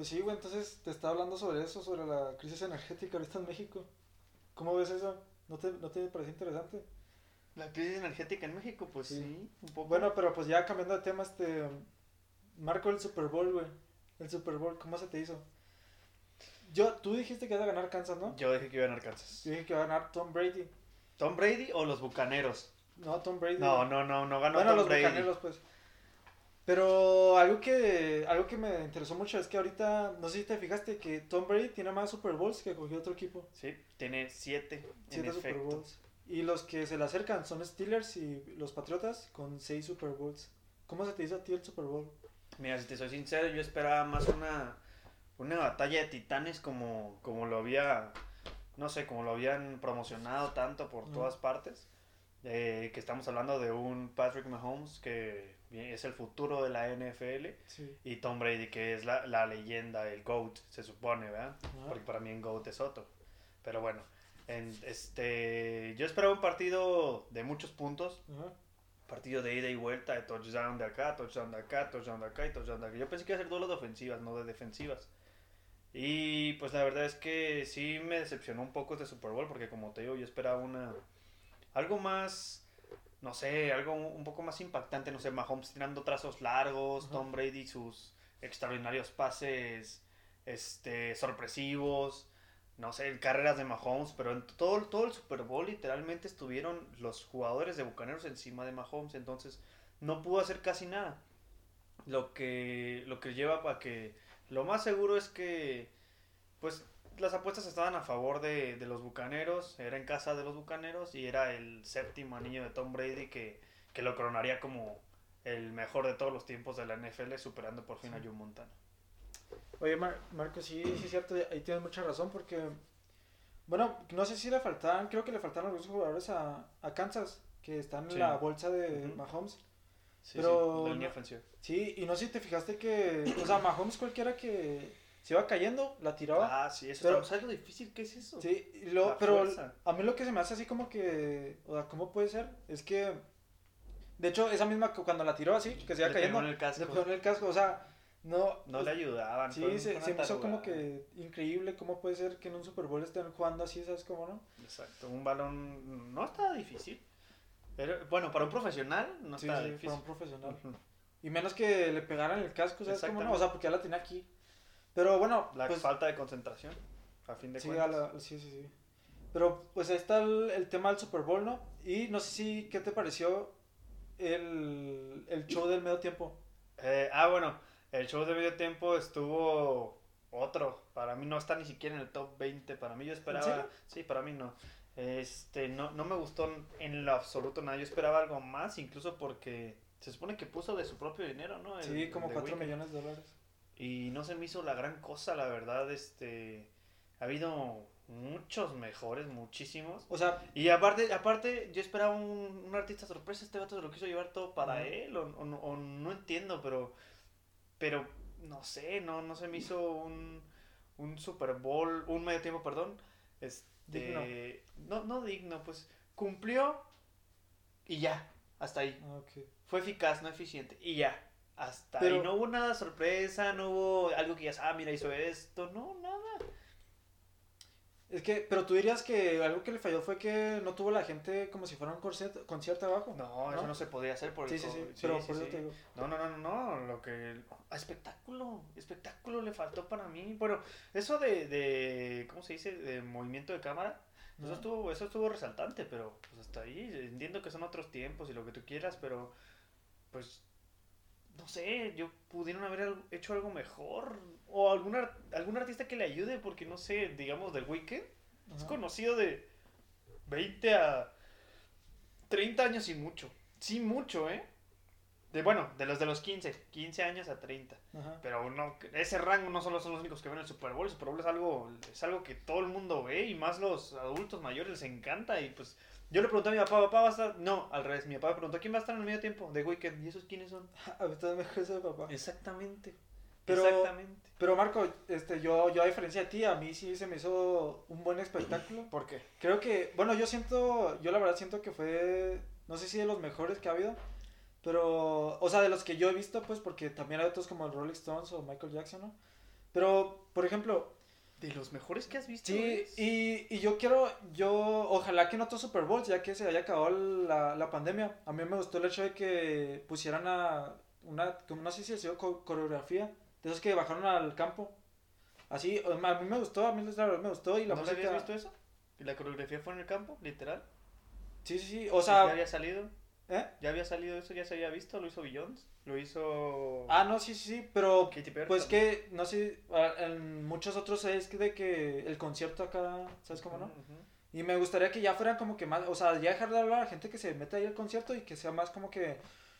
Pues sí, güey, entonces te estaba hablando sobre eso, sobre la crisis energética ahorita en México. ¿Cómo ves eso? ¿No te parece interesante? La crisis energética en México, pues sí, un poco. Bueno, pero pues ya cambiando de tema, Marco, el Super Bowl, güey. El Super Bowl, ¿cómo se te hizo? Tú dijiste que iba a ganar Kansas, ¿no? Yo dije que iba a ganar Kansas. Yo dije que iba a ganar Tom Brady. ¿Tom Brady o los Bucaneros? No, Tom Brady. No ganó Tom Brady. Bueno, los Bucaneros, pues. Pero algo que me interesó mucho es que ahorita, no sé si te fijaste, que Tom Brady tiene más Super Bowls que cualquier otro equipo. Sí, tiene 7. 7 Super Bowls. Y los que se le acercan son Steelers y los Patriotas con 6 Super Bowls. ¿Cómo se te hizo a ti el Super Bowl? Mira, si te soy sincero, yo esperaba más una batalla de titanes como lo habían promocionado tanto por todas partes. Que estamos hablando de un Patrick Mahomes que es el futuro de la NFL, sí, y Tom Brady que es la leyenda, el GOAT, se supone, ¿verdad? Uh-huh. Porque para mí el GOAT es otro. Pero bueno, yo esperaba un partido de muchos puntos. Uh-huh. Partido de ida y vuelta, de touchdown de acá, touchdown de acá, touchdown de acá y touchdown de acá. Yo pensé que iba a ser duelo de ofensivas, no de defensivas. Y pues la verdad es que sí me decepcionó un poco este Super Bowl, porque como te digo, yo esperaba algo más, no sé, algo un poco más impactante, no sé, Mahomes tirando trazos largos, uh-huh, Tom Brady sus extraordinarios pases sorpresivos, no sé, carreras de Mahomes, pero en todo el Super Bowl literalmente estuvieron los jugadores de Bucaneros encima de Mahomes, entonces no pudo hacer casi nada. Lo que lleva para que lo más seguro es que pues las apuestas estaban a favor de los Bucaneros, era en casa de los Bucaneros y era el séptimo anillo de Tom Brady que lo coronaría como el mejor de todos los tiempos de la NFL, superando por fin a Joe Montana. Oye, Marco, sí es cierto, ahí tienes mucha razón, porque bueno, no sé si creo que le faltaron algunos jugadores a Kansas, que están en la bolsa de Mahomes. Sí, pero, la línea ofensiva. Sí, y no sé si te fijaste que, o sea, Mahomes cualquiera que se iba cayendo, la tiraba. Ah, sí, eso, pero ¿sabes lo difícil que es eso? Sí, pero a mí lo que se me hace así como que, o sea, ¿cómo puede ser? Es que, de hecho, esa misma cuando la tiró así, que se iba cayendo, le pegó en el casco, o sea, No le ayudaban. Sí, se me hizo como que increíble cómo puede ser que en un Super Bowl estén jugando así, ¿sabes cómo no? Exacto, un balón no está difícil. Pero, bueno, para un profesional no está difícil. Para un profesional. Uh-huh. Y menos que le pegaran el casco, ¿sabes cómo no? O sea, porque ya la tenía aquí. Pero bueno, la falta de concentración, a fin de cuentas. Sí. Pero pues ahí está el tema del Super Bowl, ¿no? Y no sé si, ¿qué te pareció el show del medio tiempo? Bueno. El show de medio tiempo estuvo otro. Para mí no está ni siquiera en el top 20. Para mí yo esperaba... Sí, para mí no. No me gustó en lo absoluto nada. Yo esperaba algo más, incluso porque se supone que puso de su propio dinero, ¿no? Como $4 millones. Y no se me hizo la gran cosa, la verdad. Ha habido muchos mejores, muchísimos. O sea... Y aparte yo esperaba un artista sorpresa. Este vato se lo quiso llevar todo para él. O no entiendo, pero no sé, no se me hizo un Super Bowl, un medio tiempo, perdón, digno. No digno, pues cumplió y ya, hasta ahí. Okay. Fue eficaz, no eficiente, y ya, hasta ahí. No hubo nada sorpresa, no hubo algo que digas, mira, hizo esto, no, nada. Es que, pero tú dirías que algo que le falló fue que no tuvo la gente como si fuera un concierto abajo. No, eso no se podía hacer por eso. Sí, pero por eso te digo. No, lo que... Espectáculo le faltó para mí. Bueno, eso de ¿cómo se dice? De movimiento de cámara. No. Eso estuvo resaltante, pero pues hasta ahí. Entiendo que son otros tiempos y lo que tú quieras, pero pues... No sé, yo pudieron haber hecho algo mejor. O algún artista que le ayude, porque no sé, digamos, The Weeknd. Ajá. Es conocido de 20 a 30 años y mucho. Sí, mucho, ¿eh? De los 15 años a 30. Ajá. Pero no, ese rango no son los únicos que ven el Super Bowl. El Super Bowl es algo que todo el mundo ve y más los adultos mayores les encanta. Y pues yo le pregunté a mi papá va a estar... No, al revés, mi papá me preguntó, ¿quién va a estar en el medio tiempo? The Weeknd. ¿Y esos quiénes son? A mí también me dice papá. Exactamente. Pero Marco, yo a diferencia de ti, a mí sí se me hizo un buen espectáculo. ¿Por qué? Creo que, bueno, yo la verdad siento que fue, no sé si de los mejores que ha habido, pero, o sea, de los que yo he visto, pues, porque también hay otros como el Rolling Stones o Michael Jackson, ¿no? Pero, por ejemplo... De los mejores que has visto. Sí, y yo quiero, ojalá que en otro Super Bowl, ya que se haya acabado la pandemia, a mí me gustó el hecho de que pusieran a una, como no sé si ha sido coreografía, de esos que bajaron al campo. Así, a mí me gustó, y la música... ¿No habías visto eso? ¿Y la coreografía fue en el campo, literal? Sí, o sea... ¿Ya había salido? ¿Eh? ¿Ya había salido eso? ¿Ya se había visto? ¿Lo hizo Beyoncé? Lo hizo... Ah, no, sí, pero... Katy Perry pues también. Que, no sé, en muchos otros es de que el concierto acá, ¿sabes cómo no? Uh-huh. Y me gustaría que ya fueran como que más, o sea, ya dejar de hablar a la gente que se mete ahí al concierto y que sea más como que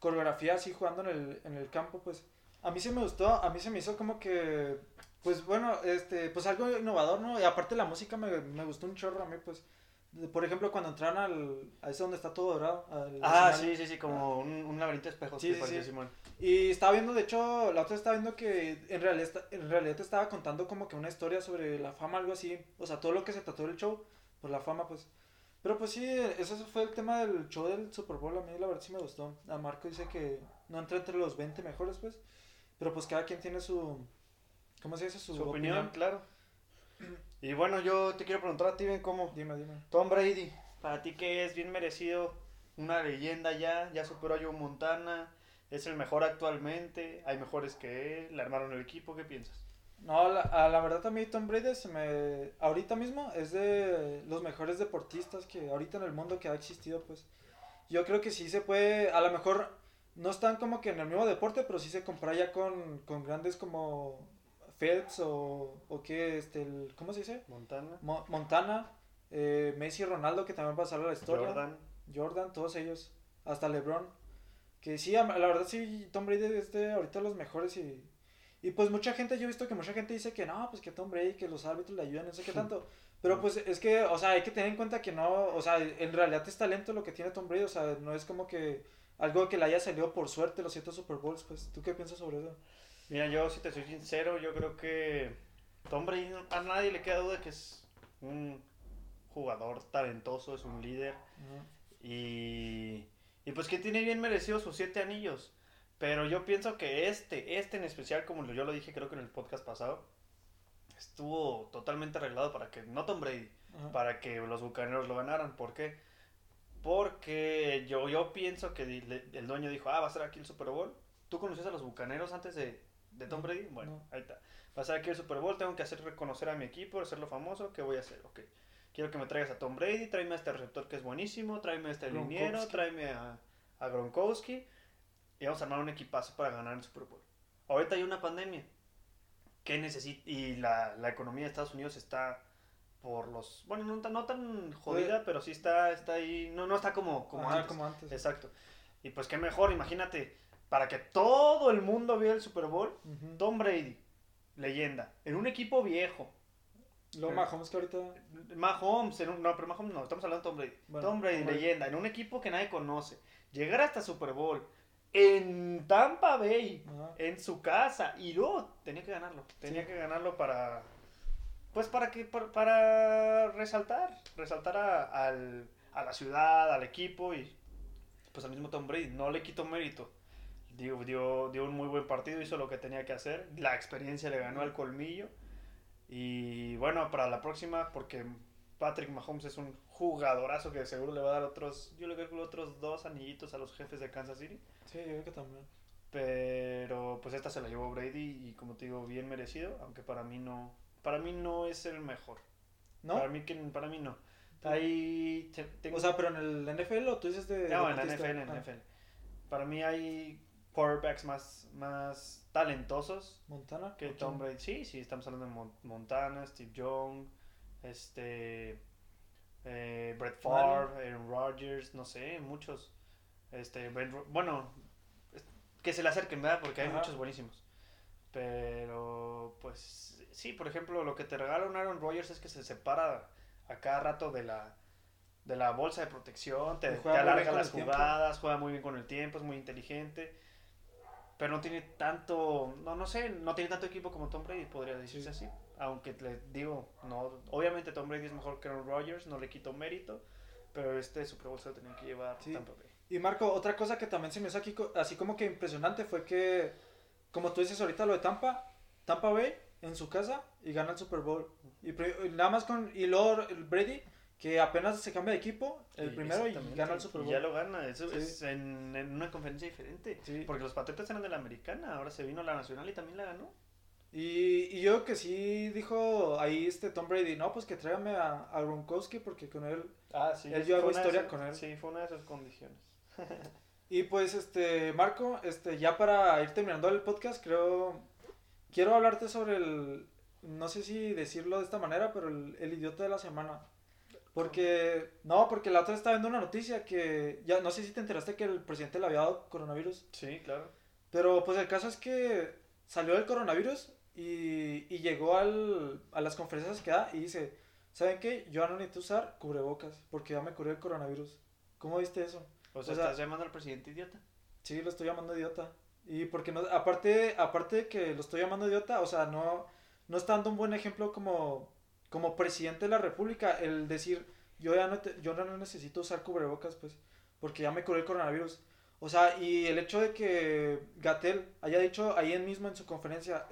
coreografía así jugando en el campo, pues. A mí sí me gustó, a mí se me hizo como que, pues bueno, pues algo innovador, ¿no? Y aparte la música me gustó un chorro a mí, pues. Por ejemplo, cuando entraron a ese donde está todo dorado. Sí, como un laberinto de espejos. Sí. Simón. Y estaba viendo, de hecho, la otra estaba viendo que en realidad te estaba contando como que una historia sobre la fama, algo así. O sea, todo lo que se trató del show, por la fama, pues. Pero pues sí, eso fue el tema del show del Super Bowl. A mí la verdad sí me gustó. A Marco dice que no entra entre los 20 mejores, pues. Pero pues cada quien tiene su... ¿Cómo se dice? Su opinión, claro. Y bueno, yo te quiero preguntar a ti, Ben, ¿cómo? Dime. Tom Brady, para ti que es bien merecido, una leyenda ya superó a Joe Montana, es el mejor actualmente, hay mejores que él, le armaron el equipo, ¿qué piensas? No, la verdad a mí Tom Brady ahorita mismo es de los mejores deportistas que ahorita en el mundo que ha existido, pues. Yo creo que sí se puede, a lo mejor no están como que en el mismo deporte, pero sí se compara ya con grandes como... Phelps o qué, ¿cómo se dice? Montana, Messi, Ronaldo, que también pasaron a la historia. Jordan, todos ellos, hasta LeBron, que sí, la verdad sí, Tom Brady es de ahorita los mejores y pues mucha gente, yo he visto que mucha gente dice que no, pues que Tom Brady, que los árbitros le ayudan, no sé qué tanto, pero pues es que, o sea, hay que tener en cuenta que no, o sea, en realidad es talento lo que tiene Tom Brady, o sea, no es como que algo que le haya salido por suerte los 7 Super Bowls, pues, ¿tú qué piensas sobre eso? Mira, yo si te soy sincero, yo creo que Tom Brady, a nadie le queda duda de que es un jugador talentoso, es un líder, uh-huh. Y pues que tiene bien merecido sus 7 anillos, pero yo pienso que este en especial, como yo lo dije creo que en el podcast pasado, estuvo totalmente arreglado para que, no Tom Brady, uh-huh. para que los Bucaneros lo ganaran, ¿por qué? Porque yo pienso que el dueño dijo, va a ser aquí el Super Bowl, ¿tú conocías a los Bucaneros antes de Tom Brady? Bueno, no. Ahí está. Pasar aquí el Super Bowl, tengo que hacer reconocer a mi equipo, hacerlo famoso, ¿qué voy a hacer? Ok, quiero que me traigas a Tom Brady, tráeme a este receptor que es buenísimo, tráeme a este liniero, tráeme a Gronkowski, y vamos a armar un equipazo para ganar el Super Bowl. Ahorita hay una pandemia, que necesita, y la economía de Estados Unidos está por los... Bueno, no tan jodida, sí. Pero sí está ahí, no está como antes. Como antes. Exacto. Y pues qué mejor, imagínate... Para que todo el mundo vea el Super Bowl, uh-huh. Tom Brady, leyenda, en un equipo viejo. Lo Mahomes que ahorita... Mahomes, pero Mahomes no, estamos hablando de Tom Brady. Bueno, Tom Brady, leyenda, en un equipo que nadie conoce. Llegar hasta Super Bowl, en Tampa Bay, uh-huh. en su casa, y luego tenía que ganarlo. Tenía que ganarlo para... Pues para resaltar a la ciudad, al equipo, y pues al mismo Tom Brady, no le quitó mérito. Dio un muy buen partido, hizo lo que tenía que hacer, la experiencia le ganó al colmillo y bueno, para la próxima, porque Patrick Mahomes es un jugadorazo que seguro le va a dar otros 2 anillitos a los jefes de Kansas City. Sí, yo creo que también. Pero pues esta se la llevó Brady y como te digo, bien merecido, aunque para mí no es el mejor. ¿No? Para mí no. Ahí tengo... O sea, pero en el NFL o tú dices de... No, en la NFL, Para mí hay quarterbacks más talentosos Montana que Tom Brady. Sí, estamos hablando de Montana, Steve Young, Brett Favre, Aaron Rodgers, no sé, muchos. Que se le acerquen, ¿verdad? Porque hay muchos buenísimos. Pero pues sí, por ejemplo, lo que te regala un Aaron Rodgers es que se separa a cada rato de la bolsa de protección, te alarga las jugadas, juega muy bien con el tiempo, es muy inteligente, pero no tiene tanto, no tiene tanto equipo como Tom Brady, podría decirse así, aunque le digo, no, obviamente Tom Brady es mejor que Aaron Rodgers, no le quito mérito, pero este Super Bowl se lo tenía que llevar Tampa Bay. Y Marco, otra cosa que también se me hizo aquí así como que impresionante fue que, como tú dices ahorita lo de Tampa Bay, en su casa y gana el Super Bowl. Y nada más con y luego el Brady, que apenas se cambia de equipo, el primero y gana el Super Bowl. Y ya lo gana, eso sí. Es en una conferencia diferente, sí. Porque los Patriotas eran de la americana, ahora se vino la nacional y también la ganó. Y yo que sí dijo ahí Tom Brady, no, pues que tráigame a Gronkowski porque con él, sí, él yo hago historia con él. Sí, fue una de esas condiciones. Y pues Marco, ya para ir terminando el podcast, quiero hablarte sobre el, no sé si decirlo de esta manera, pero el idiota de la semana. Porque, no, porque la otra estaba viendo una noticia que, ya no sé si te enteraste que el presidente le había dado coronavirus. Sí, claro. Pero pues el caso es que salió del coronavirus y llegó a las conferencias que da y dice, ¿saben qué? Yo no necesito usar cubrebocas porque ya me curé el coronavirus. ¿Cómo viste eso? O sea, ¿estás llamando al presidente idiota? Sí, lo estoy llamando idiota. Y porque no, aparte de que lo estoy llamando idiota, o sea, no está dando un buen ejemplo como presidente de la República, el decir, yo no necesito usar cubrebocas, pues, porque ya me curé el coronavirus. O sea, y el hecho de que Gatell haya dicho ahí mismo en su conferencia,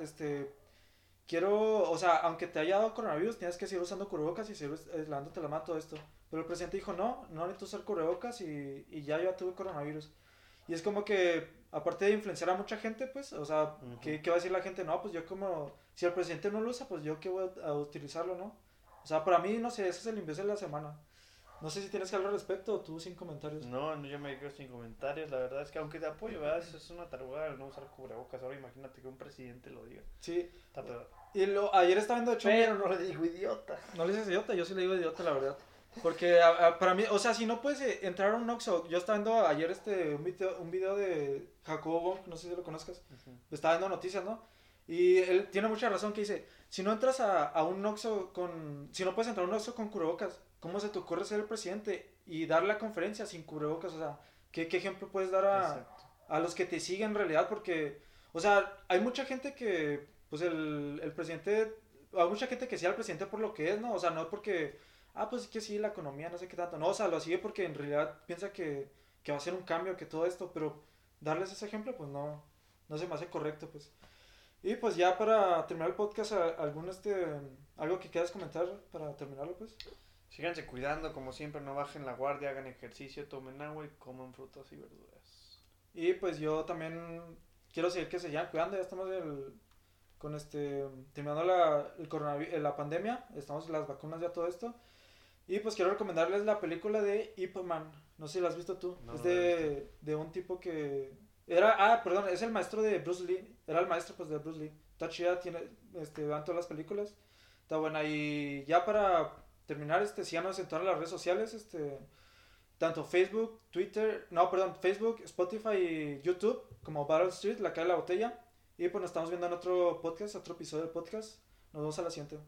o sea, aunque te haya dado coronavirus, tienes que seguir usando cubrebocas y seguir aislándote la mano, todo esto. Pero el presidente dijo, no necesito usar cubrebocas y ya yo tuve coronavirus. Y es como que, aparte de influenciar a mucha gente, pues, o sea, uh-huh. ¿Qué va a decir la gente? No, pues yo como, si el presidente no lo usa, pues yo qué voy a utilizarlo, ¿no? O sea, para mí, no sé, ese es el imbécil de la semana. No sé si tienes que hablar al respecto o tú sin comentarios. No, yo me quedo sin comentarios, la verdad es que aunque te apoyo, ¿verdad? Eso es una tarugada no usar cubrebocas, ahora imagínate que un presidente lo diga. Sí. Está peor. Y ayer estaba viendo de hecho... Pero no le digo idiota. No le dices idiota, yo sí le digo idiota, la verdad. Porque para mí, o sea, si no puedes entrar a un Oxxo, yo estaba viendo ayer un video de Jacobo, no sé si lo conozcas, uh-huh. Estaba viendo noticias, ¿no? Y él tiene mucha razón que dice, si no entras a un Oxxo si no puedes entrar a un Oxxo con cubrebocas, ¿cómo se te ocurre ser el presidente y dar la conferencia sin cubrebocas? O sea, ¿qué ejemplo puedes dar a los que te siguen en realidad? Porque, o sea, hay mucha gente que, pues el presidente, hay mucha gente que sigue al presidente por lo que es, ¿no? O sea, no porque... pues es que sí, la economía, no sé qué tanto. No, o sea, lo sigue porque en realidad piensa que va a ser un cambio, que todo esto, pero darles ese ejemplo, pues no se me hace correcto, pues. Y pues ya para terminar el podcast, algo que quieras comentar para terminarlo, pues. Síganse cuidando, como siempre, no bajen la guardia, hagan ejercicio, tomen agua y coman frutas y verduras. Y pues yo también quiero seguir que se sigan cuidando, ya estamos terminando la pandemia, estamos las vacunas ya todo esto. Y pues quiero recomendarles la película de Ip Man. No sé si la has visto tú. No, es de un tipo que... es el maestro de Bruce Lee. Era el maestro, pues, de Bruce Lee. Está chida, vean todas las películas. Está buena. Y ya para terminar, síganos en todas las redes sociales. Tanto Facebook, Twitter... Facebook, Spotify y YouTube. Como Battle Street, La Calle de la Botella. Y pues nos estamos viendo en otro episodio del podcast. Nos vemos a la siguiente.